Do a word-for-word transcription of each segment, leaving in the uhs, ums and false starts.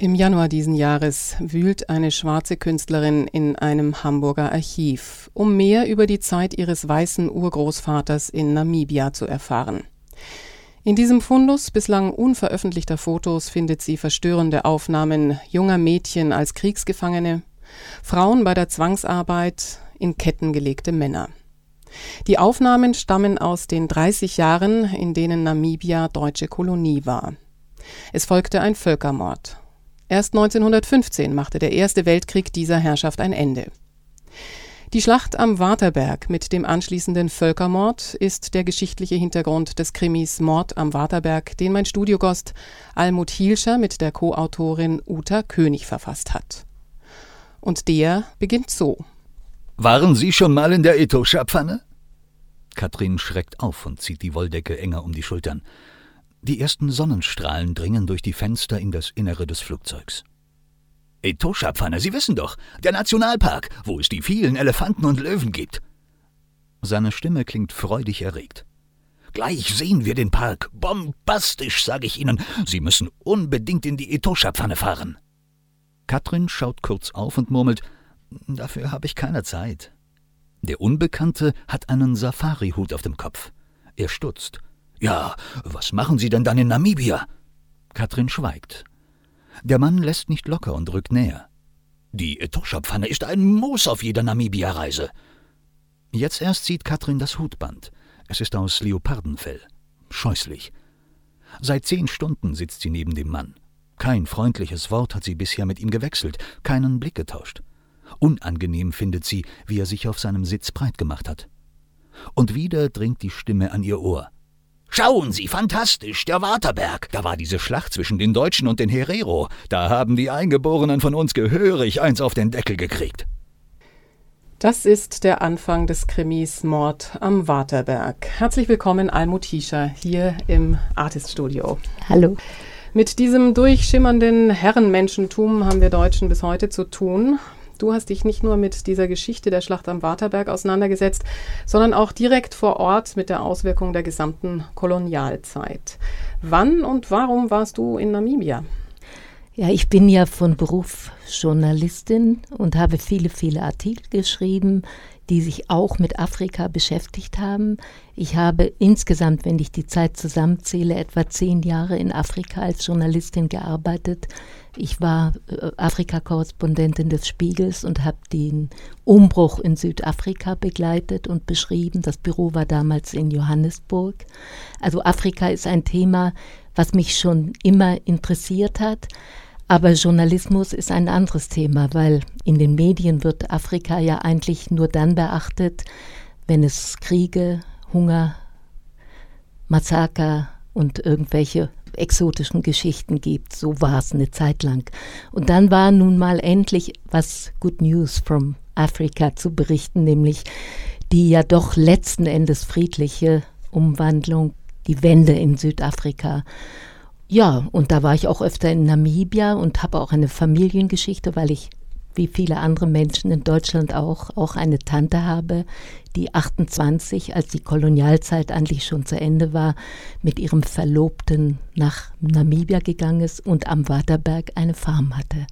Im Januar diesen Jahres wühlt eine schwarze Künstlerin in einem Hamburger Archiv, um mehr über die Zeit ihres weißen Urgroßvaters in Namibia zu erfahren. In diesem Fundus bislang unveröffentlichter Fotos findet sie verstörende Aufnahmen junger Mädchen als Kriegsgefangene, Frauen bei der Zwangsarbeit, in Ketten gelegte Männer. Die Aufnahmen stammen aus den dreißig Jahren, in denen Namibia deutsche Kolonie war. Es folgte ein Völkermord. Erst neunzehnhundertfünfzehn machte der Erste Weltkrieg dieser Herrschaft ein Ende. Die Schlacht am Waterberg mit dem anschließenden Völkermord ist der geschichtliche Hintergrund des Krimis Mord am Waterberg, den mein Studiogast Almut Hielscher mit der Co-Autorin Uta König verfasst hat. Und der beginnt so. Waren Sie schon mal in der Etosha-Pfanne? Katrin schreckt auf und zieht die Wolldecke enger um die Schultern. Die ersten Sonnenstrahlen dringen durch die Fenster in das Innere des Flugzeugs. Etosha-Pfanne, Sie wissen doch, der Nationalpark, wo es die vielen Elefanten und Löwen gibt. Seine Stimme klingt freudig erregt. Gleich sehen wir den Park, bombastisch, sage ich Ihnen. Sie müssen unbedingt in die Etosha-Pfanne fahren. Katrin schaut kurz auf und murmelt, dafür habe ich keine Zeit. Der Unbekannte hat einen Safari-Hut auf dem Kopf. Er stutzt. Ja, was machen Sie denn dann in Namibia? Katrin schweigt. Der Mann lässt nicht locker und rückt näher. Die Etosha-Pfanne ist ein Muss auf jeder Namibia-Reise. Jetzt erst sieht Katrin das Hutband. Es ist aus Leopardenfell. Scheußlich. Seit zehn Stunden sitzt sie neben dem Mann. Kein freundliches Wort hat sie bisher mit ihm gewechselt, keinen Blick getauscht. Unangenehm findet sie, wie er sich auf seinem Sitz breit gemacht hat. Und wieder dringt die Stimme an ihr Ohr. Schauen Sie, fantastisch, der Waterberg. Da war diese Schlacht zwischen den Deutschen und den Herero. Da haben die Eingeborenen von uns gehörig eins auf den Deckel gekriegt. Das ist der Anfang des Krimis Mord am Waterberg. Herzlich willkommen, Almut Hielscher, hier im Artist-Studio. Hallo. Mit diesem durchschimmernden Herrenmenschentum haben wir Deutschen bis heute zu tun. Du hast dich nicht nur mit dieser Geschichte der Schlacht am Waterberg auseinandergesetzt, sondern auch direkt vor Ort mit der Auswirkung der gesamten Kolonialzeit. Wann und warum warst du in Namibia? Ja, ich bin ja von Beruf Journalistin und habe viele, viele Artikel geschrieben, die sich auch mit Afrika beschäftigt haben. Ich habe insgesamt, wenn ich die Zeit zusammenzähle, etwa zehn Jahre in Afrika als Journalistin gearbeitet. Ich war Afrika-Korrespondentin des Spiegels und habe den Umbruch in Südafrika begleitet und beschrieben. Das Büro war damals in Johannesburg. Also Afrika ist ein Thema, was mich schon immer interessiert hat. Aber Journalismus ist ein anderes Thema, weil in den Medien wird Afrika ja eigentlich nur dann beachtet, wenn es Kriege, Hunger, Massaker und irgendwelche exotischen Geschichten gibt. So war es eine Zeit lang. Und dann war nun mal endlich was Good News from Africa zu berichten, nämlich die ja doch letzten Endes friedliche Umwandlung, die Wende in Südafrika. Ja, und da war ich auch öfter in Namibia und habe auch eine Familiengeschichte, weil ich, wie viele andere Menschen in Deutschland auch, auch eine Tante habe, die achtundzwanzig, als die Kolonialzeit eigentlich schon zu Ende war, mit ihrem Verlobten nach Namibia gegangen ist und am Waterberg eine Farm hatte.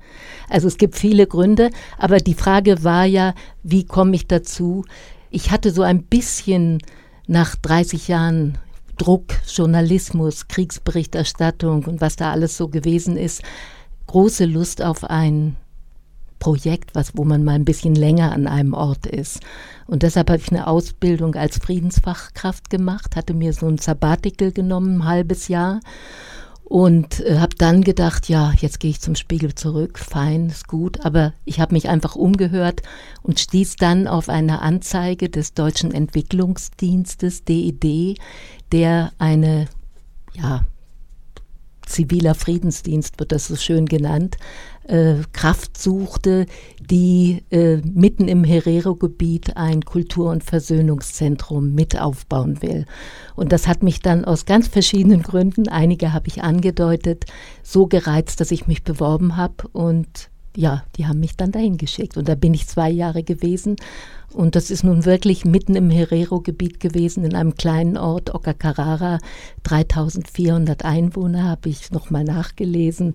Also es gibt viele Gründe, aber die Frage war ja, wie komme ich dazu? Ich hatte so ein bisschen nach dreißig Jahren Druck, Journalismus, Kriegsberichterstattung und was da alles so gewesen ist, große Lust auf ein Projekt, was, wo man mal ein bisschen länger an einem Ort ist. Und deshalb habe ich eine Ausbildung als Friedensfachkraft gemacht, hatte mir so ein Sabbatical genommen, ein halbes Jahr und äh, habe dann gedacht, ja, jetzt gehe ich zum Spiegel zurück, fein, ist gut, aber ich habe mich einfach umgehört und stieß dann auf eine Anzeige des Deutschen Entwicklungsdienstes, D E D, der eine, ja, ziviler Friedensdienst wird das so schön genannt, äh, Kraft suchte, die äh, mitten im Herero-Gebiet ein Kultur- und Versöhnungszentrum mit aufbauen will. Und das hat mich dann aus ganz verschiedenen Gründen, einige habe ich angedeutet, so gereizt, dass ich mich beworben habe und ja, die haben mich dann dahin geschickt. Und da bin ich zwei Jahre gewesen. Und das ist nun wirklich mitten im Herero-Gebiet gewesen, in einem kleinen Ort, Okakarara. dreitausendvierhundert Einwohner habe ich nochmal nachgelesen.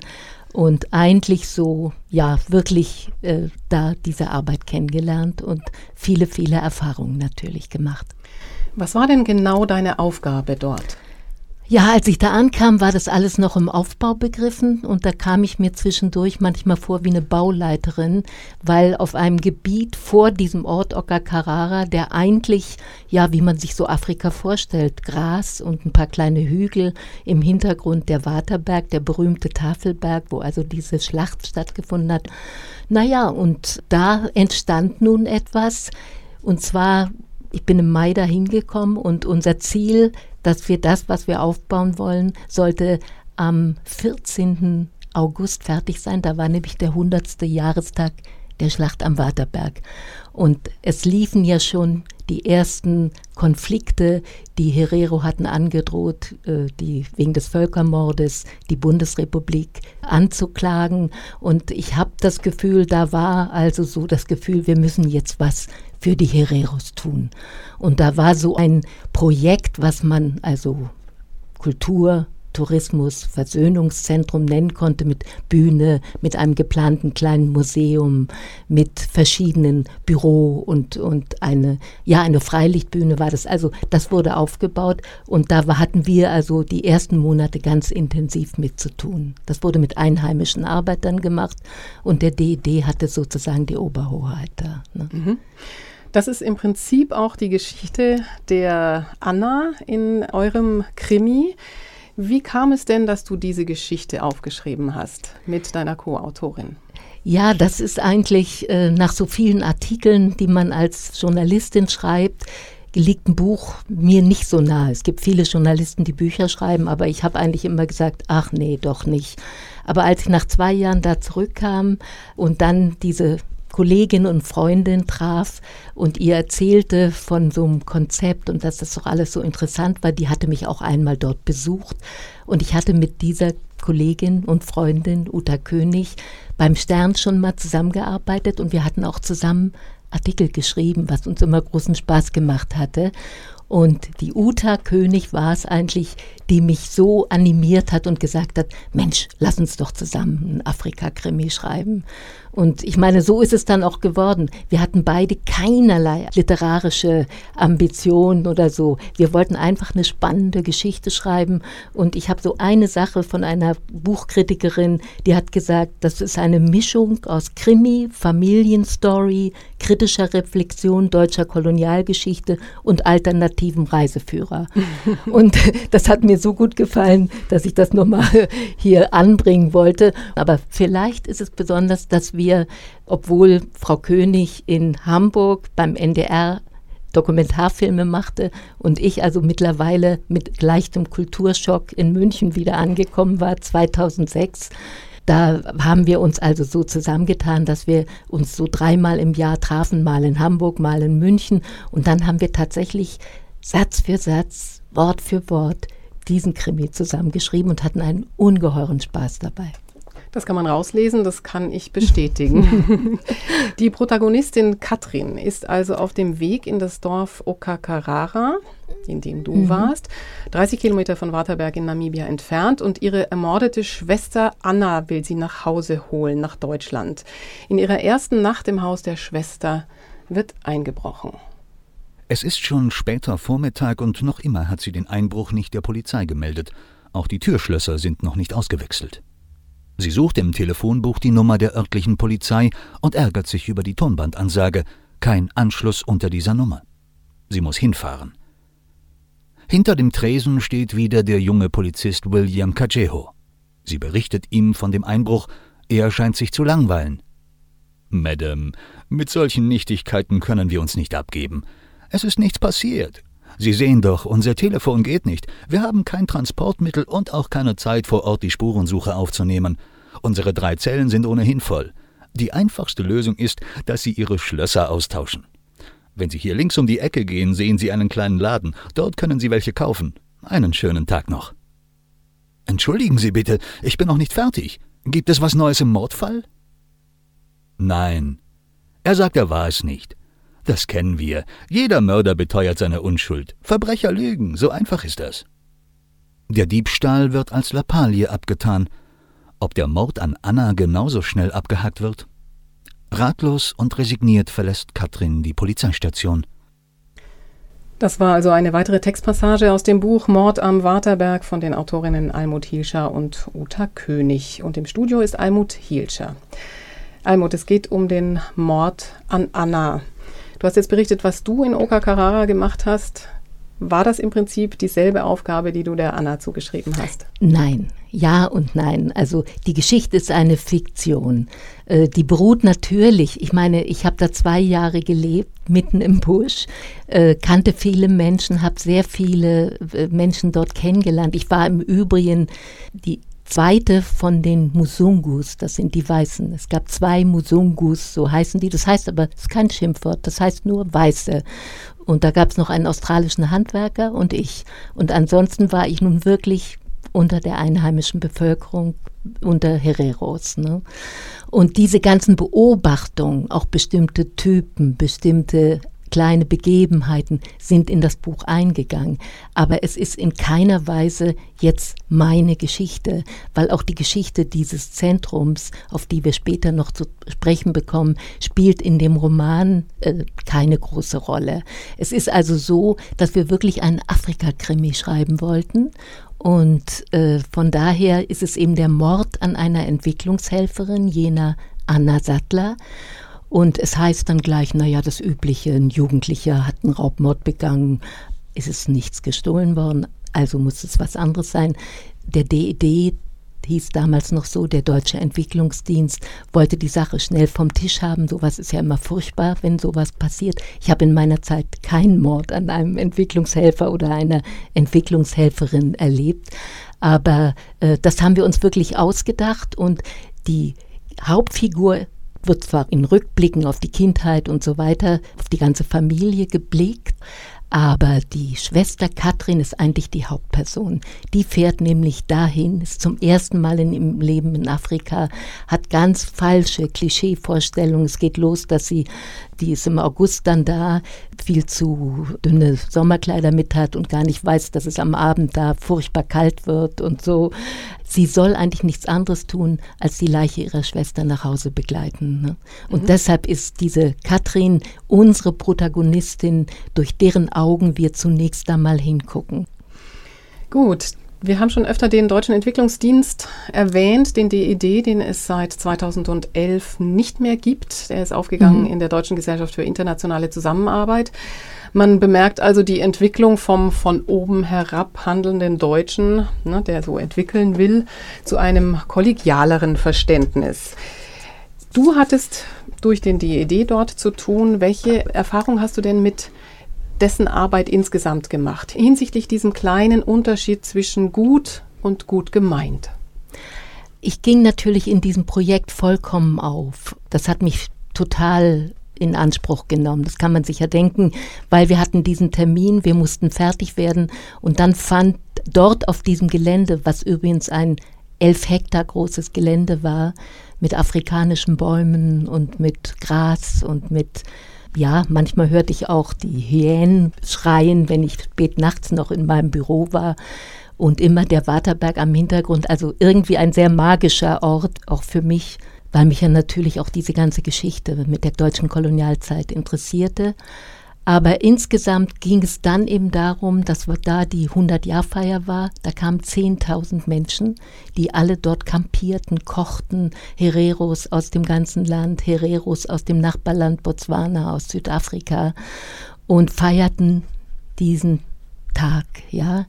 Und eigentlich so, ja, wirklich äh, da diese Arbeit kennengelernt und viele, viele Erfahrungen natürlich gemacht. Was war denn genau deine Aufgabe dort? Ja, als ich da ankam, war das alles noch im Aufbau begriffen und da kam ich mir zwischendurch manchmal vor wie eine Bauleiterin, weil auf einem Gebiet vor diesem Ort Okakarara, der eigentlich, ja, wie man sich so Afrika vorstellt, Gras und ein paar kleine Hügel, im Hintergrund der Waterberg, der berühmte Tafelberg, wo also diese Schlacht stattgefunden hat. Naja, und da entstand nun etwas, und zwar, ich bin im Mai da hingekommen und unser Ziel, dass wir das, was wir aufbauen wollen, sollte am vierzehnten August fertig sein. Da war nämlich der hundertste Jahrestag der Schlacht am Waterberg. Und es liefen ja schon die ersten Konflikte, die Herero hatten angedroht, die wegen des Völkermordes die Bundesrepublik anzuklagen. Und ich habe das Gefühl, da war also so das Gefühl, wir müssen jetzt was für die Hereros tun. Und da war so ein Projekt, was man also Kultur, Tourismus, Versöhnungszentrum nennen konnte, mit Bühne, mit einem geplanten kleinen Museum, mit verschiedenen Büro und, und eine, ja, eine Freilichtbühne war das. Also das wurde aufgebaut und da hatten wir also die ersten Monate ganz intensiv mit zu tun. Das wurde mit einheimischen Arbeitern gemacht und der D E D hatte sozusagen die Oberhoheit da. Ne? Mhm. Das ist im Prinzip auch die Geschichte der Anna in eurem Krimi. Wie kam es denn, dass du diese Geschichte aufgeschrieben hast mit deiner Co-Autorin? Ja, das ist eigentlich äh, nach so vielen Artikeln, die man als Journalistin schreibt, liegt ein Buch mir nicht so nahe. Es gibt viele Journalisten, die Bücher schreiben, aber ich habe eigentlich immer gesagt, ach nee, doch nicht. Aber als ich nach zwei Jahren da zurückkam und dann diese Kollegin und Freundin traf und ihr erzählte von so einem Konzept und dass das doch alles so interessant war. Die hatte mich auch einmal dort besucht und ich hatte mit dieser Kollegin und Freundin Uta König beim Stern schon mal zusammengearbeitet und wir hatten auch zusammen Artikel geschrieben, was uns immer großen Spaß gemacht hatte. Und die Uta König war es eigentlich, die mich so animiert hat und gesagt hat, Mensch, lass uns doch zusammen einen Afrika-Krimi schreiben. Und ich meine, so ist es dann auch geworden. Wir hatten beide keinerlei literarische Ambitionen oder so. Wir wollten einfach eine spannende Geschichte schreiben. Und ich habe so eine Sache von einer Buchkritikerin, die hat gesagt, das ist eine Mischung aus Krimi, Familienstory, kritischer Reflexion deutscher Kolonialgeschichte und alternativen Reiseführer. Und das hat mir so gut gefallen, dass ich das nochmal hier anbringen wollte. Aber vielleicht ist es besonders, dass wir, obwohl Frau König in Hamburg beim N D R Dokumentarfilme machte und ich also mittlerweile mit leichtem Kulturschock in München wieder angekommen war, zweitausendsechs, da haben wir uns also so zusammengetan, dass wir uns so dreimal im Jahr trafen, mal in Hamburg, mal in München. Und dann haben wir tatsächlich Satz für Satz, Wort für Wort diesen Krimi zusammengeschrieben und hatten einen ungeheuren Spaß dabei. Das kann man rauslesen, das kann ich bestätigen. Die Protagonistin Katrin ist also auf dem Weg in das Dorf Okakarara, in dem du mhm. warst, dreißig Kilometer von Waterberg in Namibia entfernt, und ihre ermordete Schwester Anna will sie nach Hause holen, nach Deutschland. In ihrer ersten Nacht im Haus der Schwester wird eingebrochen. Es ist schon später Vormittag und noch immer hat sie den Einbruch nicht der Polizei gemeldet. Auch die Türschlösser sind noch nicht ausgewechselt. Sie sucht im Telefonbuch die Nummer der örtlichen Polizei und ärgert sich über die Tonbandansage. Kein Anschluss unter dieser Nummer. Sie muss hinfahren. Hinter dem Tresen steht wieder der junge Polizist William Kacheho. Sie berichtet ihm von dem Einbruch. Er scheint sich zu langweilen. »Madame, mit solchen Nichtigkeiten können wir uns nicht abgeben. Es ist nichts passiert. Sie sehen doch, unser Telefon geht nicht. Wir haben kein Transportmittel und auch keine Zeit, vor Ort die Spurensuche aufzunehmen. Unsere drei Zellen sind ohnehin voll. Die einfachste Lösung ist, dass Sie Ihre Schlösser austauschen. Wenn Sie hier links um die Ecke gehen, sehen Sie einen kleinen Laden. Dort können Sie welche kaufen. Einen schönen Tag noch.« »Entschuldigen Sie bitte, ich bin noch nicht fertig. Gibt es was Neues im Mordfall?« Nein. Er sagt, er war es nicht. Das kennen wir. Jeder Mörder beteuert seine Unschuld. Verbrecher lügen, so einfach ist das. Der Diebstahl wird als Lappalie abgetan. Ob der Mord an Anna genauso schnell abgehakt wird? Ratlos und resigniert verlässt Katrin die Polizeistation. Das war also eine weitere Textpassage aus dem Buch Mord am Waterberg von den Autorinnen Almut Hielscher und Uta König. Und im Studio ist Almut Hielscher. Almut, es geht um den Mord an Anna. Du hast jetzt berichtet, was du in Okakarara gemacht hast. War das im Prinzip dieselbe Aufgabe, die du der Anna zugeschrieben hast? Nein, ja und nein. Also die Geschichte ist eine Fiktion. Äh, die beruht natürlich, ich meine, ich habe da zwei Jahre gelebt, mitten im Busch, äh, kannte viele Menschen, habe sehr viele äh, Menschen dort kennengelernt. Ich war im Übrigen die zweite von den Musungus, das sind die Weißen. Es gab zwei Musungus, so heißen die. Das heißt aber, es ist kein Schimpfwort, das heißt nur Weiße. Und da gab es noch einen australischen Handwerker und ich. Und ansonsten war ich nun wirklich unter der einheimischen Bevölkerung, unter Hereros, ne? Und diese ganzen Beobachtungen, auch bestimmte Typen, bestimmte kleine Begebenheiten sind in das Buch eingegangen. Aber es ist in keiner Weise jetzt meine Geschichte, weil auch die Geschichte dieses Zentrums, auf die wir später noch zu sprechen bekommen, spielt in dem Roman äh, keine große Rolle. Es ist also so, dass wir wirklich einen Afrika-Krimi schreiben wollten. Und äh, von daher ist es eben der Mord an einer Entwicklungshelferin, jener Anna Sattler. Und es heißt dann gleich, naja, das Übliche, ein Jugendlicher hat einen Raubmord begangen, ist es nichts gestohlen worden, also muss es was anderes sein. Der D E D, hieß damals noch so, der Deutsche Entwicklungsdienst, wollte die Sache schnell vom Tisch haben. Sowas ist ja immer furchtbar, wenn sowas passiert. Ich habe in meiner Zeit keinen Mord an einem Entwicklungshelfer oder einer Entwicklungshelferin erlebt. Aber äh, das haben wir uns wirklich ausgedacht und die Hauptfigur wird zwar in Rückblicken auf die Kindheit und so weiter, auf die ganze Familie geblickt, aber die Schwester Katrin ist eigentlich die Hauptperson. Die fährt nämlich dahin, ist zum ersten Mal in ihrem Leben in Afrika, hat ganz falsche Klischeevorstellungen. Es geht los, dass sie, die ist im August dann da, viel zu dünne Sommerkleider mit hat und gar nicht weiß, dass es am Abend da furchtbar kalt wird und so. Sie soll eigentlich nichts anderes tun, als die Leiche ihrer Schwester nach Hause begleiten, ne? Und mhm. deshalb ist diese Katrin unsere Protagonistin, durch deren Augen wir zunächst einmal hingucken. Gut, wir haben schon öfter den Deutschen Entwicklungsdienst erwähnt, den D E D, den es seit zweitausendelf nicht mehr gibt. Der ist aufgegangen mhm. in der Deutschen Gesellschaft für internationale Zusammenarbeit. Man bemerkt also die Entwicklung vom von oben herab handelnden Deutschen, ne, der so entwickeln will, zu einem kollegialeren Verständnis. Du hattest durch den D E D dort zu tun. Welche Erfahrung hast du denn mit dessen Arbeit insgesamt gemacht, hinsichtlich diesem kleinen Unterschied zwischen gut und gut gemeint? Ich ging natürlich in diesem Projekt vollkommen auf. Das hat mich total in Anspruch genommen. Das kann man sich ja denken, weil wir hatten diesen Termin, wir mussten fertig werden und dann fand dort auf diesem Gelände, was übrigens ein elf Hektar großes Gelände war, mit afrikanischen Bäumen und mit Gras und mit Ja, manchmal hörte ich auch die Hyänen schreien, wenn ich spät nachts noch in meinem Büro war. Und immer der Waterberg am Hintergrund, also irgendwie ein sehr magischer Ort, auch für mich, weil mich ja natürlich auch diese ganze Geschichte mit der deutschen Kolonialzeit interessierte. Aber insgesamt ging es dann eben darum, dass da die hundert-Jahr-Feier war. Da kamen zehntausend Menschen, die alle dort kampierten, kochten. Hereros aus dem ganzen Land, Hereros aus dem Nachbarland Botswana, aus Südafrika und feierten diesen Tag, ja.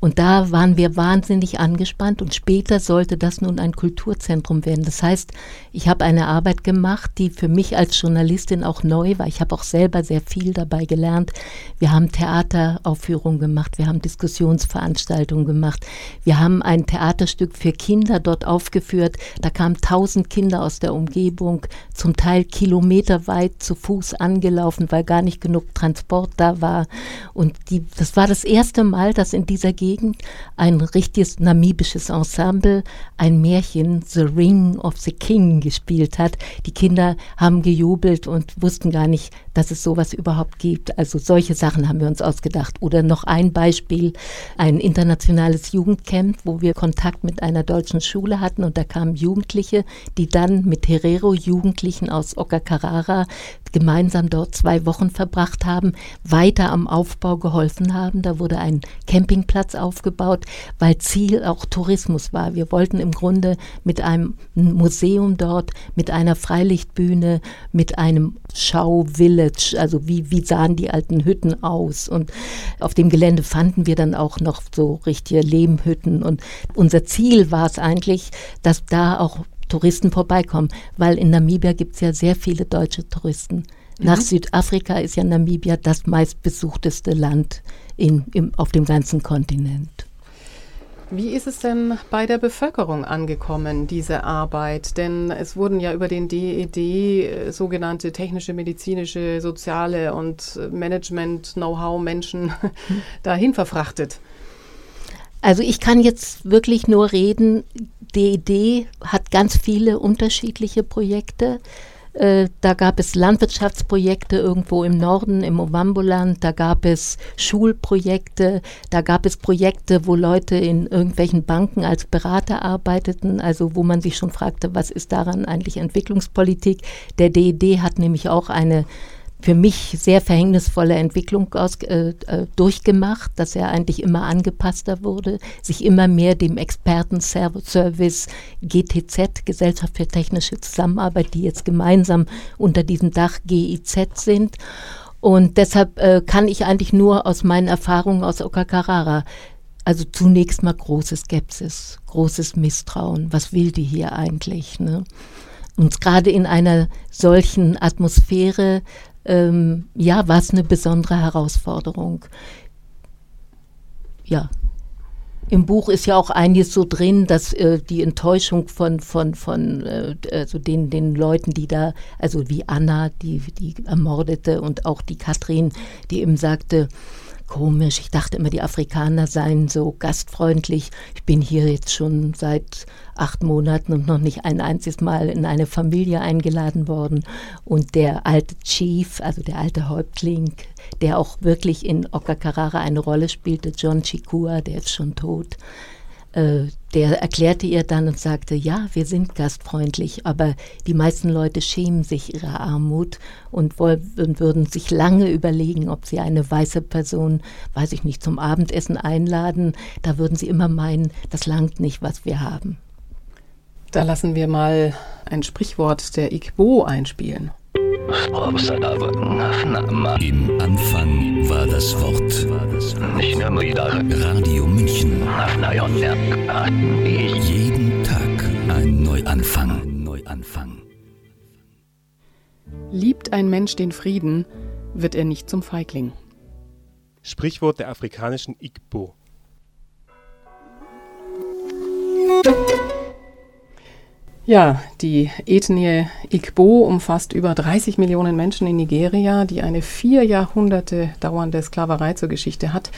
Und da waren wir wahnsinnig angespannt und später sollte das nun ein Kulturzentrum werden. Das heißt, ich habe eine Arbeit gemacht, die für mich als Journalistin auch neu war. Ich habe auch selber sehr viel dabei gelernt. Wir haben Theateraufführungen gemacht, wir haben Diskussionsveranstaltungen gemacht, wir haben ein Theaterstück für Kinder dort aufgeführt. Da kamen tausend Kinder aus der Umgebung, zum Teil kilometerweit zu Fuß angelaufen, weil gar nicht genug Transport da war. Und die, das war das erste Mal, dass in dieser Gegend ein richtiges namibisches Ensemble ein Märchen, The Ring of the King, gespielt hat. Die Kinder haben gejubelt und wussten gar nicht, dass es sowas überhaupt gibt. Also solche Sachen haben wir uns ausgedacht. Oder noch ein Beispiel, ein internationales Jugendcamp, wo wir Kontakt mit einer deutschen Schule hatten und da kamen Jugendliche, die dann mit Herero-Jugendlichen aus Okakarara gemeinsam dort zwei Wochen verbracht haben, weiter am Aufbau geholfen haben. Da wurde ein Campingplatz aufgebaut, weil Ziel auch Tourismus war. Wir wollten im Grunde mit einem Museum dort, mit einer Freilichtbühne, mit einem Schau-Village, also wie, wie sahen die alten Hütten aus. Und auf dem Gelände fanden wir dann auch noch so richtige Lehmhütten. Und unser Ziel war es eigentlich, dass da auch Touristen vorbeikommen, weil in Namibia gibt es ja sehr viele deutsche Touristen. Nach mhm. Südafrika ist ja Namibia das meistbesuchteste Land in, im, auf dem ganzen Kontinent. Wie ist es denn bei der Bevölkerung angekommen, diese Arbeit? Denn es wurden ja über den D E D sogenannte technische, medizinische, soziale und Management-Know-how-Menschen mhm. dahin verfrachtet. Also ich kann jetzt wirklich nur reden, D E D hat ganz viele unterschiedliche Projekte. Da gab es Landwirtschaftsprojekte irgendwo im Norden, im Ovamboland, da gab es Schulprojekte, da gab es Projekte, wo Leute in irgendwelchen Banken als Berater arbeiteten, also wo man sich schon fragte, was ist daran eigentlich Entwicklungspolitik? Der D E D hat nämlich auch eine für mich sehr verhängnisvolle Entwicklung aus, äh, durchgemacht, dass er eigentlich immer angepasster wurde, sich immer mehr dem Expertenservice G T Z, Gesellschaft für technische Zusammenarbeit, die jetzt gemeinsam unter diesem Dach G I Z sind. Und deshalb äh, kann ich eigentlich nur aus meinen Erfahrungen aus Okakarara, also zunächst mal große Skepsis, großes Misstrauen, was will die hier eigentlich, ne? Und gerade in einer solchen Atmosphäre, ähm, ja, war es eine besondere Herausforderung. Ja, im Buch ist ja auch einiges so drin, dass äh, die Enttäuschung von, von, von äh, also den, den Leuten, die da, also wie Anna, die, die ermordete, und auch die Katrin, die eben sagte, komisch, ich dachte immer, die Afrikaner seien so gastfreundlich. Ich bin hier jetzt schon seit acht Monaten und noch nicht ein einziges Mal in eine Familie eingeladen worden. Und der alte Chief, also der alte Häuptling, der auch wirklich in Okakarara eine Rolle spielte, John Chikua, der ist schon tot, äh, der erklärte ihr dann und sagte, ja, wir sind gastfreundlich, aber die meisten Leute schämen sich ihrer Armut und wollen, würden sich lange überlegen, ob sie eine weiße Person, weiß ich nicht, zum Abendessen einladen. Da würden sie immer meinen, das langt nicht, was wir haben. Da lassen wir mal ein Sprichwort der Igbo einspielen. Im Anfang war das Wort. Radio München. Jeden Tag ein Neuanfang. Neuanfang. Liebt ein Mensch den Frieden, wird er nicht zum Feigling. Sprichwort der afrikanischen Igbo. Ja, die Ethnie Igbo umfasst über dreißig Millionen Menschen in Nigeria, die eine vier Jahrhunderte dauernde Sklaverei zur Geschichte hat.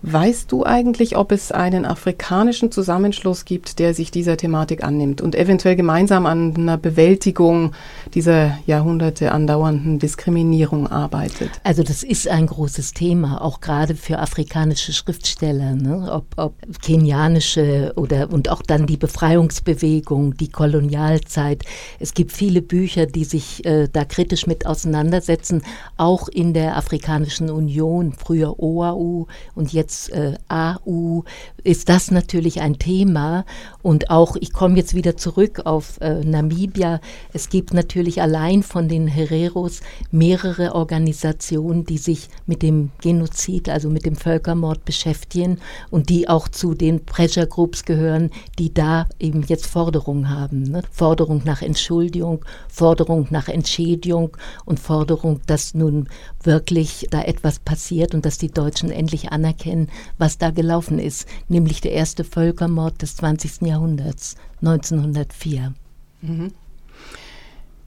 Weißt du eigentlich, ob es einen afrikanischen Zusammenschluss gibt, der sich dieser Thematik annimmt und eventuell gemeinsam an einer Bewältigung dieser Jahrhunderte andauernden Diskriminierung arbeitet? Also das ist ein großes Thema, auch gerade für afrikanische Schriftsteller, ne? ob, ob kenianische oder und auch dann die Befreiungsbewegung, die Kolonialzeit. Es gibt viele Bücher, die sich äh, da kritisch mit auseinandersetzen, auch in der Afrikanischen Union, früher O A U und jetzt Äh, A U, ist das natürlich ein Thema. Und auch, ich komme jetzt wieder zurück auf äh, Namibia, es gibt natürlich allein von den Hereros mehrere Organisationen, die sich mit dem Genozid, also mit dem Völkermord beschäftigen und die auch zu den Pressure Groups gehören, die da eben jetzt Forderungen haben, ne? Forderung nach Entschuldigung, Forderung nach Entschädigung und Forderung, dass nun wirklich da etwas passiert und dass die Deutschen endlich anerkennen, was da gelaufen ist, nämlich der erste Völkermord des zwanzigsten Jahrhunderts, neunzehnhundertvier. Mhm.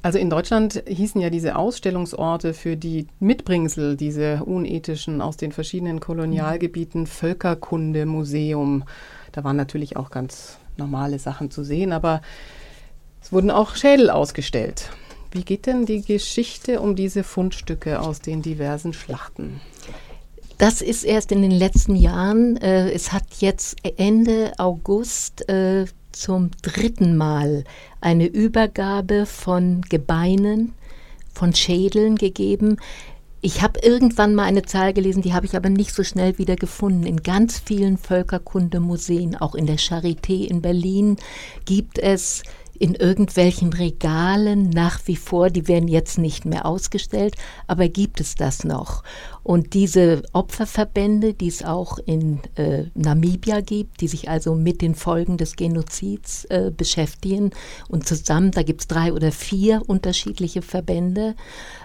Also in Deutschland hießen ja diese Ausstellungsorte für die Mitbringsel, diese unethischen aus den verschiedenen Kolonialgebieten, Völkerkundemuseum. Da waren natürlich auch ganz normale Sachen zu sehen, aber es wurden auch Schädel ausgestellt. Wie geht denn die Geschichte um diese Fundstücke aus den diversen Schlachten? Das ist erst in den letzten Jahren. Äh, es hat jetzt Ende August äh, zum dritten Mal eine Übergabe von Gebeinen, von Schädeln gegeben. Ich habe irgendwann mal eine Zahl gelesen, die habe ich aber nicht so schnell wieder gefunden. In ganz vielen Völkerkundemuseen, auch in der Charité in Berlin, gibt es in irgendwelchen Regalen nach wie vor, die werden jetzt nicht mehr ausgestellt, aber gibt es das noch. Und diese Opferverbände, die es auch in äh, Namibia gibt, die sich also mit den Folgen des Genozids äh, beschäftigen und zusammen, da gibt es drei oder vier unterschiedliche Verbände,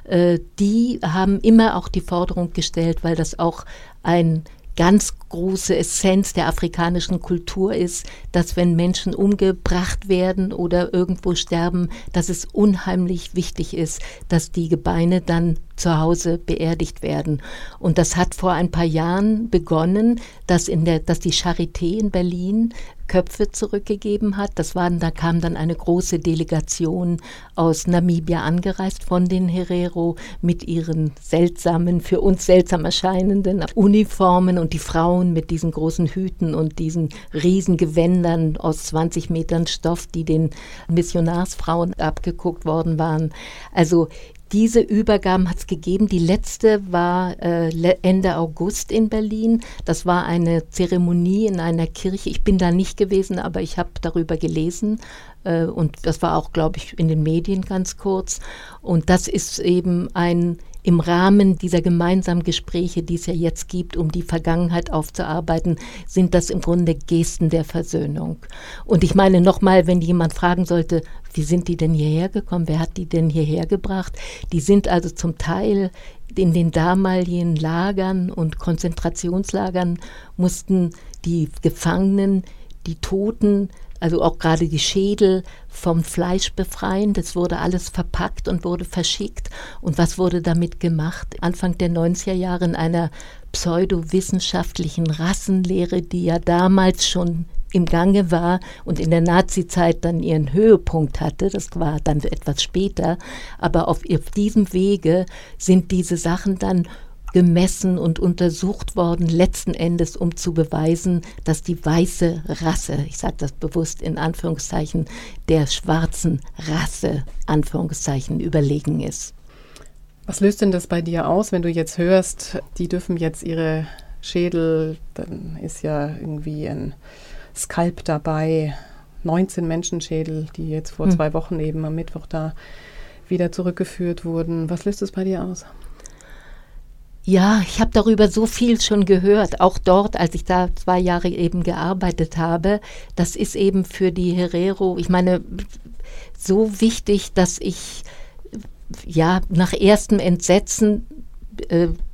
äh, die haben immer auch die Forderung gestellt, weil das auch ein ganz große Essenz der afrikanischen Kultur ist, dass wenn Menschen umgebracht werden oder irgendwo sterben, dass es unheimlich wichtig ist, dass die Gebeine dann zu Hause beerdigt werden. Und das hat vor ein paar Jahren begonnen, dass, in der, dass die Charité in Berlin Köpfe zurückgegeben hat. Das waren, da kam dann eine große Delegation aus Namibia angereist von den Herero mit ihren seltsamen, für uns seltsam erscheinenden Uniformen und die Frauen mit diesen großen Hüten und diesen riesen Gewändern aus zwanzig Metern Stoff, die den Missionarsfrauen abgeguckt worden waren. Also diese Übergaben hat es gegeben. Die letzte war äh, Ende August in Berlin. Das war eine Zeremonie in einer Kirche. Ich bin da nicht gewesen, aber ich habe darüber gelesen. Äh, und das war auch, glaube ich, in den Medien ganz kurz. Und das ist eben ein im Rahmen dieser gemeinsamen Gespräche, die es ja jetzt gibt, um die Vergangenheit aufzuarbeiten, sind das im Grunde Gesten der Versöhnung. Und ich meine nochmal, wenn jemand fragen sollte, wie sind die denn hierher gekommen, wer hat die denn hierher gebracht? Die sind also zum Teil in den damaligen Lagern und Konzentrationslagern mussten die Gefangenen, die Toten, also auch gerade die Schädel vom Fleisch befreien. Das wurde alles verpackt und wurde verschickt. Und was wurde damit gemacht? Anfang der neunziger Jahre in einer pseudowissenschaftlichen Rassenlehre, die ja damals schon im Gange war und in der Nazizeit dann ihren Höhepunkt hatte. Das war dann etwas später. Aber auf, auf diesem Wege sind diese Sachen dann gemessen und untersucht worden, letzten Endes, um zu beweisen, dass die weiße Rasse, ich sage das bewusst in Anführungszeichen, der schwarzen Rasse, Anführungszeichen, überlegen ist. Was löst denn das bei dir aus, wenn du jetzt hörst, die dürfen jetzt ihre Schädel, dann ist ja irgendwie ein Skalp dabei, neunzehn Menschenschädel, die jetzt vor hm. zwei Wochen eben am Mittwoch da wieder zurückgeführt wurden. Was löst es bei dir aus? Ja, ich habe darüber so viel schon gehört, auch dort, als ich da zwei Jahre eben gearbeitet habe. Das ist eben für die Herero, ich meine, so wichtig, dass ich, ja, nach erstem Entsetzen,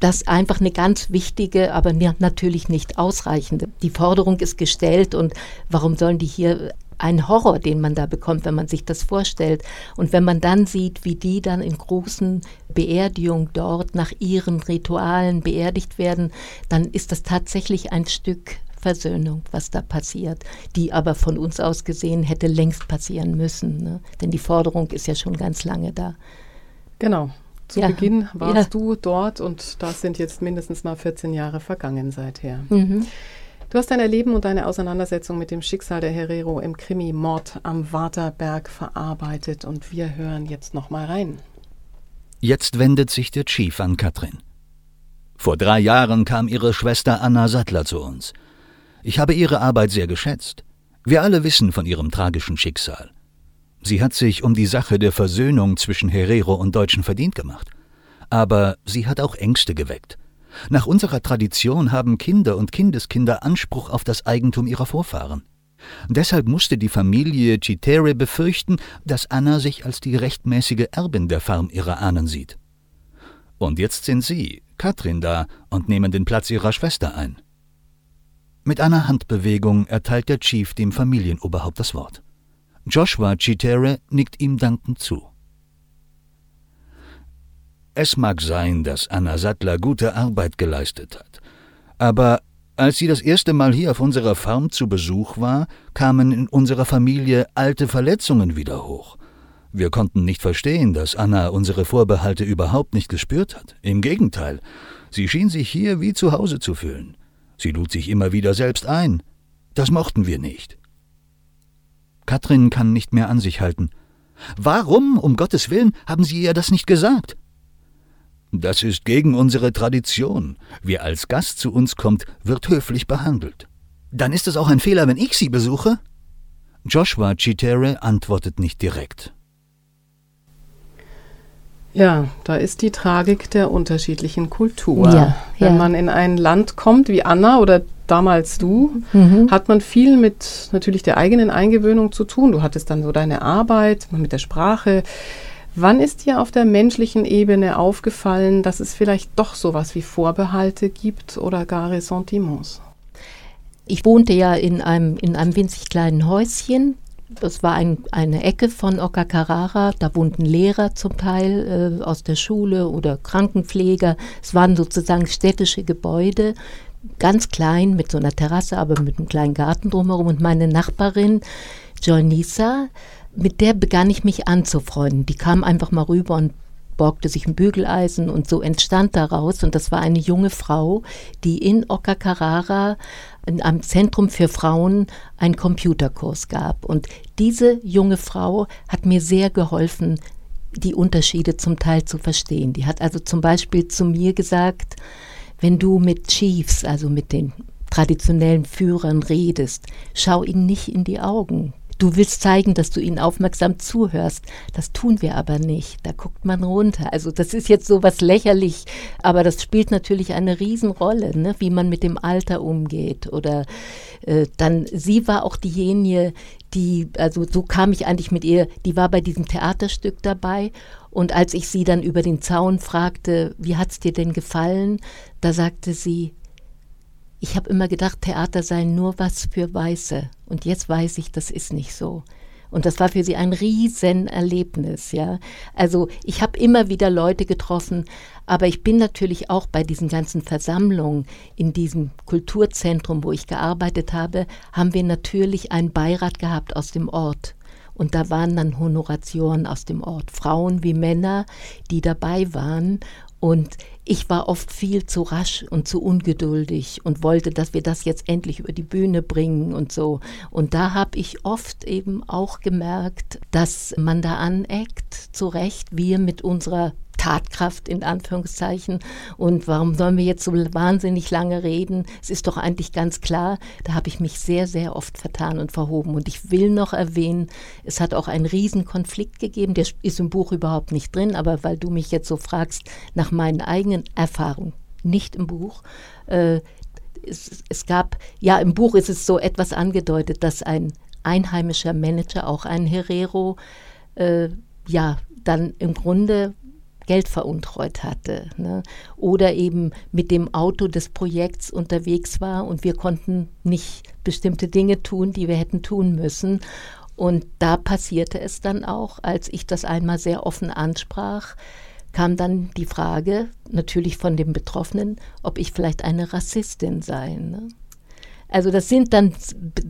das einfach eine ganz wichtige, aber natürlich nicht ausreichende. Die Forderung ist gestellt und warum sollen die hier ein Horror, den man da bekommt, wenn man sich das vorstellt. Und wenn man dann sieht, wie die dann in großen Beerdigungen dort nach ihren Ritualen beerdigt werden, dann ist das tatsächlich ein Stück Versöhnung, was da passiert, die aber von uns aus gesehen hätte längst passieren müssen, ne? Denn die Forderung ist ja schon ganz lange da. Genau. Zu ja. Beginn warst ja. du dort und das sind jetzt mindestens mal vierzehn Jahre vergangen seither. Mhm. Du hast dein Erleben und deine Auseinandersetzung mit dem Schicksal der Herero im Krimi Mord am Waterberg verarbeitet und wir hören jetzt nochmal rein. Jetzt wendet sich der Chief an Katrin. Vor drei Jahren kam ihre Schwester Anna Sattler zu uns. Ich habe ihre Arbeit sehr geschätzt. Wir alle wissen von ihrem tragischen Schicksal. Sie hat sich um die Sache der Versöhnung zwischen Herero und Deutschen verdient gemacht. Aber sie hat auch Ängste geweckt. Nach unserer Tradition haben Kinder und Kindeskinder Anspruch auf das Eigentum ihrer Vorfahren. Deshalb musste die Familie Chitere befürchten, dass Anna sich als die rechtmäßige Erbin der Farm ihrer Ahnen sieht. Und jetzt sind Sie, Katrin, da und nehmen den Platz ihrer Schwester ein. Mit einer Handbewegung erteilt der Chief dem Familienoberhaupt das Wort. Joshua Chitere nickt ihm dankend zu. Es mag sein, dass Anna Sattler gute Arbeit geleistet hat. Aber als sie das erste Mal hier auf unserer Farm zu Besuch war, kamen in unserer Familie alte Verletzungen wieder hoch. Wir konnten nicht verstehen, dass Anna unsere Vorbehalte überhaupt nicht gespürt hat. Im Gegenteil, sie schien sich hier wie zu Hause zu fühlen. Sie lud sich immer wieder selbst ein. Das mochten wir nicht. Katrin kann nicht mehr an sich halten. »Warum, um Gottes Willen, haben Sie ihr das nicht gesagt?« »Das ist gegen unsere Tradition. Wer als Gast zu uns kommt, wird höflich behandelt.« »Dann ist es auch ein Fehler, wenn ich Sie besuche?« Joshua Chitere antwortet nicht direkt. Ja, da ist die Tragik der unterschiedlichen Kultur. Ja, wenn ja. man in ein Land kommt wie Anna oder damals du, mhm. hat man viel mit natürlich der eigenen Eingewöhnung zu tun. Du hattest dann so deine Arbeit mit der Sprache. Wann ist dir auf der menschlichen Ebene aufgefallen, dass es vielleicht doch sowas wie Vorbehalte gibt oder gar Ressentiments? Ich wohnte ja in einem, in einem winzig kleinen Häuschen. Das war ein, eine Ecke von Okakarara, da wohnten Lehrer zum Teil äh, aus der Schule oder Krankenpfleger. Es waren sozusagen städtische Gebäude, ganz klein mit so einer Terrasse, aber mit einem kleinen Garten drumherum. Und meine Nachbarin Johnisa, mit der begann ich mich anzufreunden. Die kam einfach mal rüber und borgte sich ein Bügeleisen und so entstand daraus. Und das war eine junge Frau, die in Okakarara in einem Zentrum für Frauen einen Computerkurs gab. Und diese junge Frau hat mir sehr geholfen, die Unterschiede zum Teil zu verstehen. Die hat also zum Beispiel zu mir gesagt, wenn du mit Chiefs, also mit den traditionellen Führern redest, schau ihnen nicht in die Augen. Du willst zeigen, dass du ihnen aufmerksam zuhörst. Das tun wir aber nicht. Da guckt man runter. Also das ist jetzt so was lächerlich, aber das spielt natürlich eine Riesenrolle, ne? Wie man mit dem Alter umgeht. Oder äh, dann, sie war auch diejenige, die, also so kam ich eigentlich mit ihr, die war bei diesem Theaterstück dabei. Und als ich sie dann über den Zaun fragte, wie hat's dir denn gefallen, da sagte sie, ich habe immer gedacht, Theater sei nur was für Weiße. Und jetzt weiß ich, das ist nicht so. Und das war für sie ein Riesenerlebnis, ja. Also ich habe immer wieder Leute getroffen, aber ich bin natürlich auch bei diesen ganzen Versammlungen in diesem Kulturzentrum, wo ich gearbeitet habe, haben wir natürlich einen Beirat gehabt aus dem Ort. Und da waren dann Honoratioren aus dem Ort, Frauen wie Männer, die dabei waren. Und ich war oft viel zu rasch und zu ungeduldig und wollte, dass wir das jetzt endlich über die Bühne bringen und so. Und da habe ich oft eben auch gemerkt, dass man da aneckt, zu Recht, wir mit unserer Tatkraft in Anführungszeichen. Und warum sollen wir jetzt so wahnsinnig lange reden? Es ist doch eigentlich ganz klar, da habe ich mich sehr, sehr oft vertan und verhoben. Und ich will noch erwähnen, es hat auch einen riesen Konflikt gegeben, der ist im Buch überhaupt nicht drin, aber weil du mich jetzt so fragst nach meinen eigenen Erfahrungen, nicht im Buch. Äh, es, es gab, ja im Buch ist es so etwas angedeutet, dass ein einheimischer Manager, auch ein Herero, äh, ja dann im Grunde Geld veruntreut hatte, ne? Oder eben mit dem Auto des Projekts unterwegs war und wir konnten nicht bestimmte Dinge tun, die wir hätten tun müssen. Und da passierte es dann auch, als ich das einmal sehr offen ansprach, kam dann die Frage, natürlich von dem Betroffenen, ob ich vielleicht eine Rassistin sei, ne? Also das sind dann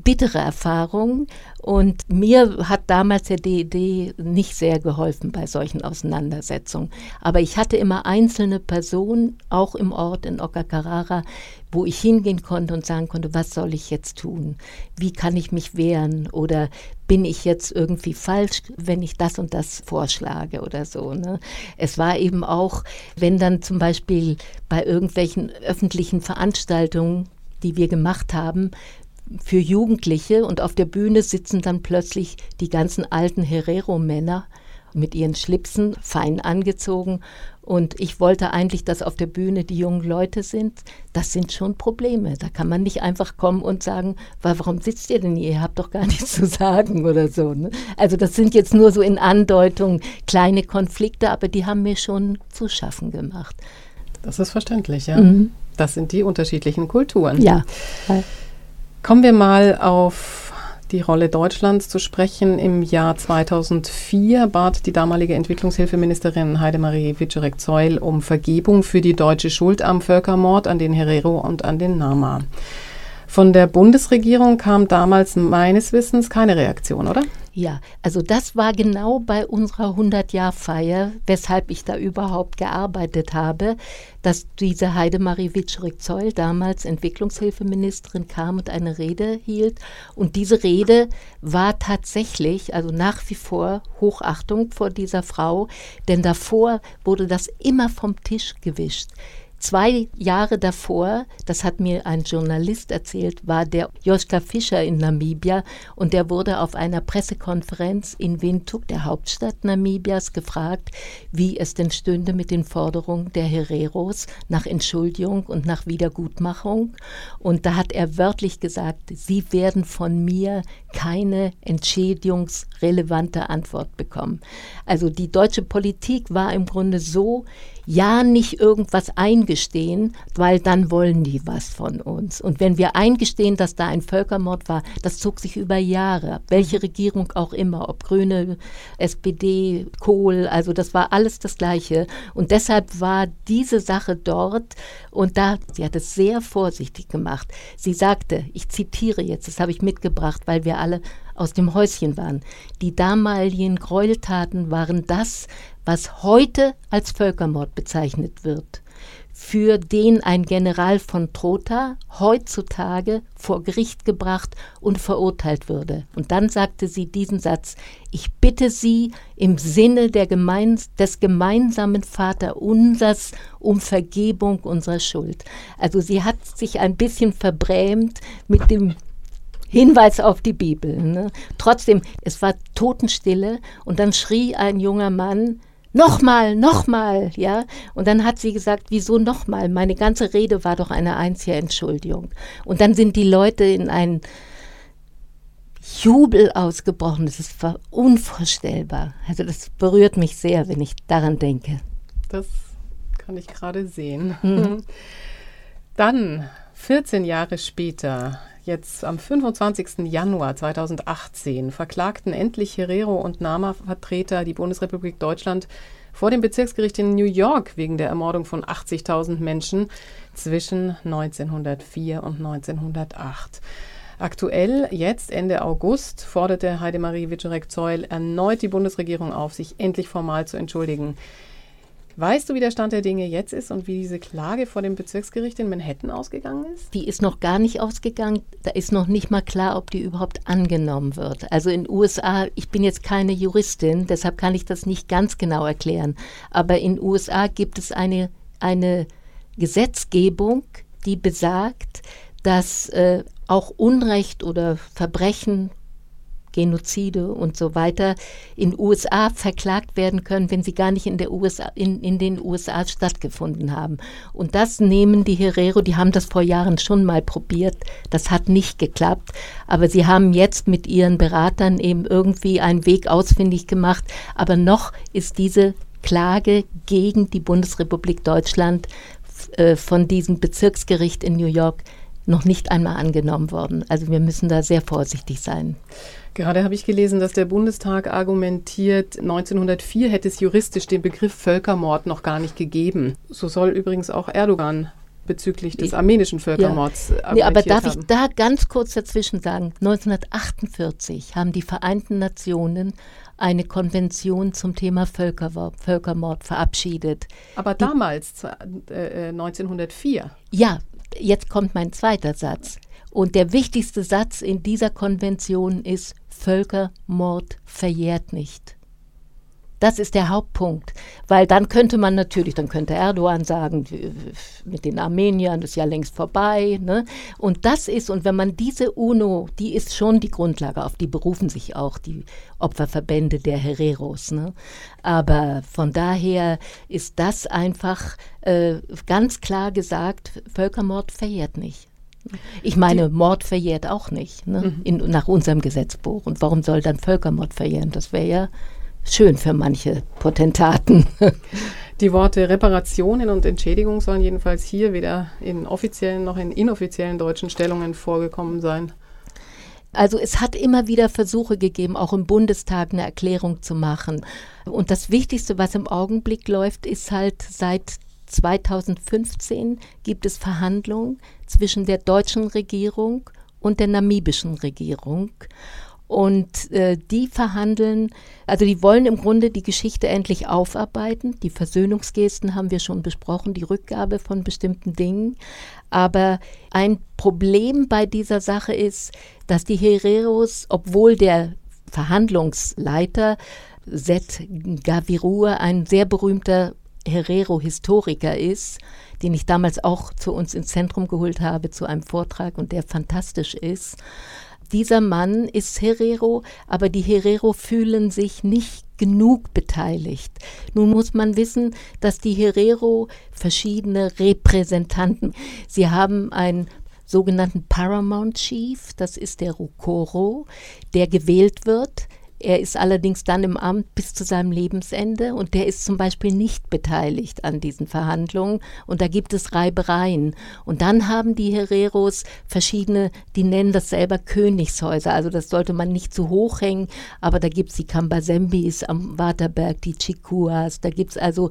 bittere Erfahrungen und mir hat damals der D E D nicht sehr geholfen bei solchen Auseinandersetzungen. Aber ich hatte immer einzelne Personen, auch im Ort in Okakarara, wo ich hingehen konnte und sagen konnte, was soll ich jetzt tun? Wie kann ich mich wehren? Oder bin ich jetzt irgendwie falsch, wenn ich das und das vorschlage oder so, ne? Es war eben auch, wenn dann zum Beispiel bei irgendwelchen öffentlichen Veranstaltungen, die wir gemacht haben, für Jugendliche. Und auf der Bühne sitzen dann plötzlich die ganzen alten Herero-Männer mit ihren Schlipsen, fein angezogen. Und ich wollte eigentlich, dass auf der Bühne die jungen Leute sind. Das sind schon Probleme. Da kann man nicht einfach kommen und sagen, warum sitzt ihr denn hier? Ihr habt doch gar nichts zu sagen oder so, ne? Also das sind jetzt nur so in Andeutung kleine Konflikte, aber die haben mir schon zu schaffen gemacht. Das ist verständlich, ja. Mhm. Das sind die unterschiedlichen Kulturen. Ja. Kommen wir mal auf die Rolle Deutschlands zu sprechen. Im Jahr zweitausendvier bat die damalige Entwicklungshilfeministerin Heidemarie Wieczorek-Zeul um Vergebung für die deutsche Schuld am Völkermord an den Herero und an den Nama. Von der Bundesregierung kam damals meines Wissens keine Reaktion, oder? Ja, also das war genau bei unserer hundert-Jahr-Feier, weshalb ich da überhaupt gearbeitet habe, dass diese Heidemarie Wieczorek-Zeul, damals Entwicklungshilfeministerin, kam und eine Rede hielt. Und diese Rede war tatsächlich, also nach wie vor Hochachtung vor dieser Frau, denn davor wurde das immer vom Tisch gewischt. Zwei Jahre davor, das hat mir ein Journalist erzählt, war der Joschka Fischer in Namibia und der wurde auf einer Pressekonferenz in Windhoek, der Hauptstadt Namibias, gefragt, wie es denn stünde mit den Forderungen der Hereros nach Entschuldigung und nach Wiedergutmachung. Und da hat er wörtlich gesagt, sie werden von mir keine entschädigungsrelevante Antwort bekommen. Also die deutsche Politik war im Grunde so, ja, nicht irgendwas eingestehen, weil dann wollen die was von uns. Und wenn wir eingestehen, dass da ein Völkermord war, das zog sich über Jahre, welche Regierung auch immer, ob Grüne, S P D, Kohl, also das war alles das Gleiche. Und deshalb war diese Sache dort und da, sie hat es sehr vorsichtig gemacht. Sie sagte, ich zitiere jetzt, das habe ich mitgebracht, weil wir alle aus dem Häuschen waren. Die damaligen Gräueltaten waren das, was heute als Völkermord bezeichnet wird, für den ein General von Trotha heutzutage vor Gericht gebracht und verurteilt würde. Und dann sagte sie diesen Satz, ich bitte Sie im Sinne der Gemeins- des gemeinsamen Vaterunsers um Vergebung unserer Schuld. Also sie hat sich ein bisschen verbrämt mit dem Hinweis auf die Bibel. Ne? Trotzdem, es war Totenstille und dann schrie ein junger Mann, nochmal, nochmal, ja. Und dann hat sie gesagt, wieso nochmal? Meine ganze Rede war doch eine einzige Entschuldigung. Und dann sind die Leute in einen Jubel ausgebrochen. Das war unvorstellbar. Also das berührt mich sehr, wenn ich daran denke. Das kann ich gerade sehen. Mhm. Dann, vierzehn Jahre später, jetzt am fünfundzwanzigsten Januar zweitausendachtzehn verklagten endlich Herero und Nama-Vertreter die Bundesrepublik Deutschland vor dem Bezirksgericht in New York wegen der Ermordung von achtzigtausend Menschen zwischen neunzehnhundertvier und neunzehnhundertacht. Aktuell, jetzt Ende August, forderte Heidemarie Wieczorek-Zeul erneut die Bundesregierung auf, sich endlich formal zu entschuldigen. Weißt du, wie der Stand der Dinge jetzt ist und wie diese Klage vor dem Bezirksgericht in Manhattan ausgegangen ist? Die ist noch gar nicht ausgegangen. Da ist noch nicht mal klar, ob die überhaupt angenommen wird. Also in den U S A, ich bin jetzt keine Juristin, deshalb kann ich das nicht ganz genau erklären. Aber in den U S A gibt es eine, eine Gesetzgebung, die besagt, dass äh, auch Unrecht oder Verbrechen, Genozide und so weiter in U S A verklagt werden können, wenn sie gar nicht in, der U S A, in, in den U S A stattgefunden haben. Und das nehmen die Herero, die haben das vor Jahren schon mal probiert, das hat nicht geklappt, aber sie haben jetzt mit ihren Beratern eben irgendwie einen Weg ausfindig gemacht, aber noch ist diese Klage gegen die Bundesrepublik Deutschland äh, von diesem Bezirksgericht in New York noch nicht einmal angenommen worden. Also wir müssen da sehr vorsichtig sein. Gerade habe ich gelesen, dass der Bundestag argumentiert, neunzehnhundertvier hätte es juristisch den Begriff Völkermord noch gar nicht gegeben. So soll übrigens auch Erdogan bezüglich des armenischen Völkermords ja. argumentiert nee, aber darf haben. Ich da ganz kurz dazwischen sagen, neunzehnhundertachtundvierzig haben die Vereinten Nationen eine Konvention zum Thema Völkermord, Völkermord verabschiedet. Aber die, damals, äh, neunzehnhundertvier? Ja, jetzt kommt mein zweiter Satz. Und der wichtigste Satz in dieser Konvention ist, Völkermord verjährt nicht. Das ist der Hauptpunkt, weil dann könnte man natürlich, dann könnte Erdogan sagen, mit den Armeniern ist ja längst vorbei, ne? Und das ist, und wenn man diese UNO, die ist schon die Grundlage, auf die berufen sich auch die Opferverbände der Hereros, ne? Aber von daher ist das einfach äh, ganz klar gesagt, Völkermord verjährt nicht. Ich meine, Mord verjährt auch nicht, ne? Mhm. In, nach unserem Gesetzbuch. Und warum soll dann Völkermord verjähren? Das wäre ja schön für manche Potentaten. Die Worte Reparationen und Entschädigung sollen jedenfalls hier weder in offiziellen noch in inoffiziellen deutschen Stellungen vorgekommen sein. Also es hat immer wieder Versuche gegeben, auch im Bundestag eine Erklärung zu machen. Und das Wichtigste, was im Augenblick läuft, ist halt seit zweitausendfünfzehn gibt es Verhandlungen zwischen der deutschen Regierung und der namibischen Regierung. Und äh, die verhandeln, also die wollen im Grunde die Geschichte endlich aufarbeiten. Die Versöhnungsgesten haben wir schon besprochen, die Rückgabe von bestimmten Dingen. Aber ein Problem bei dieser Sache ist, dass die Hereros, obwohl der Verhandlungsleiter Zed Ngavirue ein sehr berühmter Herero-Historiker ist, den ich damals auch zu uns ins Zentrum geholt habe zu einem Vortrag und der fantastisch ist. Dieser Mann ist Herero, aber die Herero fühlen sich nicht genug beteiligt. Nun muss man wissen, dass die Herero verschiedene Repräsentanten, sie haben einen sogenannten Paramount Chief, das ist der Rukoro, der gewählt wird. Er ist allerdings dann im Amt bis zu seinem Lebensende und der ist zum Beispiel nicht beteiligt an diesen Verhandlungen und da gibt es Reibereien. Und dann haben die Hereros verschiedene, die nennen das selber Königshäuser, also das sollte man nicht zu hoch hängen, aber da gibt es die Kambasembis am Waterberg, die Chikuas, da gibt es also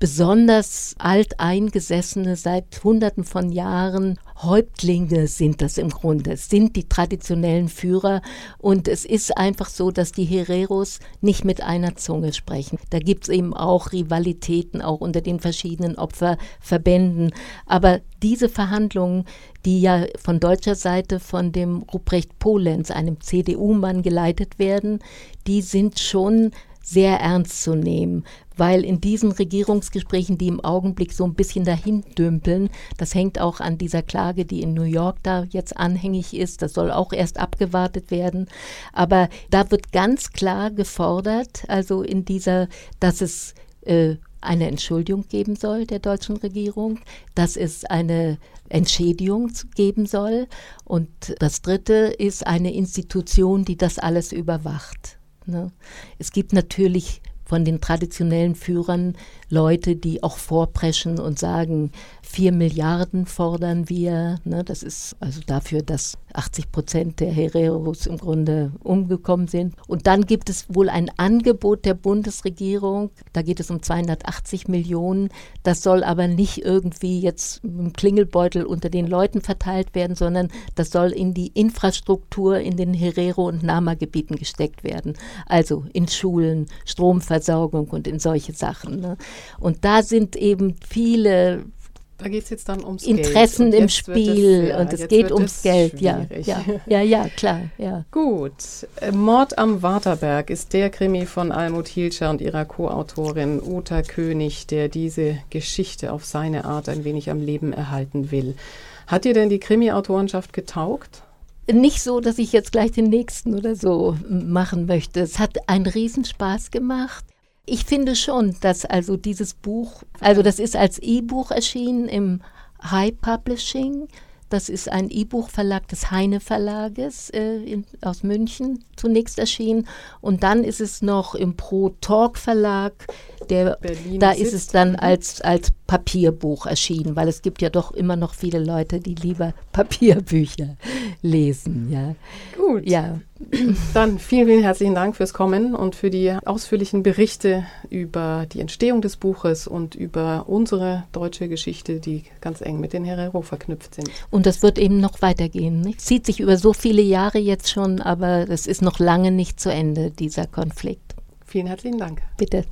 besonders alteingesessene, seit Hunderten von Jahren Häuptlinge sind das im Grunde. Es sind die traditionellen Führer und es ist einfach so, dass die Hereros nicht mit einer Zunge sprechen. Da gibt es eben auch Rivalitäten, auch unter den verschiedenen Opferverbänden. Aber diese Verhandlungen, die ja von deutscher Seite von dem Ruprecht Polenz, einem C D U-Mann, geleitet werden, die sind schon sehr ernst zu nehmen, weil in diesen Regierungsgesprächen, die im Augenblick so ein bisschen dahin dümpeln, das hängt auch an dieser Klage, die in New York da jetzt anhängig ist, das soll auch erst abgewartet werden, aber da wird ganz klar gefordert, also in dieser, dass es äh, eine Entschuldigung geben soll der deutschen Regierung, dass es eine Entschädigung geben soll und das Dritte ist eine Institution, die das alles überwacht. Es gibt natürlich von den traditionellen Führern Leute, die auch vorpreschen und sagen, vier Milliarden fordern wir. Das ist also dafür, dass achtzig Prozent der Hereros im Grunde umgekommen sind. Und dann gibt es wohl ein Angebot der Bundesregierung, da geht es um zweihundertachtzig Millionen. Das soll aber nicht irgendwie jetzt im Klingelbeutel unter den Leuten verteilt werden, sondern das soll in die Infrastruktur in den Herero- und Nama-Gebieten gesteckt werden. Also in Schulen, Stromversorgung und in solche Sachen. Ne? Und da sind eben viele... Da geht es jetzt dann ums Interessen Geld. Im Spiel es, ja, und es geht ums Geld. Ja, ja, ja, ja, klar. Ja. Gut, Mord am Waterberg ist der Krimi von Almut Hielscher und ihrer Co-Autorin Uta König, der diese Geschichte auf seine Art ein wenig am Leben erhalten will. Hat dir denn die Krimi-Autorenschaft getaugt? Nicht so, dass ich jetzt gleich den nächsten oder so machen möchte. Es hat einen Riesenspaß gemacht. Ich finde schon, dass also dieses Buch, also das ist als E-Buch erschienen im High Publishing. Das ist ein E-Buch-Verlag des Heine Verlages äh, in, aus München zunächst erschienen. Und dann ist es noch im Pro Talk Verlag, der, Berlin da ist es dann als, als Papierbuch erschienen, weil es gibt ja doch immer noch viele Leute, die lieber Papierbücher lesen. Ja. Gut, ja. Dann vielen, vielen herzlichen Dank fürs Kommen und für die ausführlichen Berichte über die Entstehung des Buches und über unsere deutsche Geschichte, die ganz eng mit den Herero verknüpft sind. Und das wird eben noch weitergehen. Ne? Zieht sich über so viele Jahre jetzt schon, aber es ist noch lange nicht zu Ende, dieser Konflikt. Vielen herzlichen Dank. Bitte.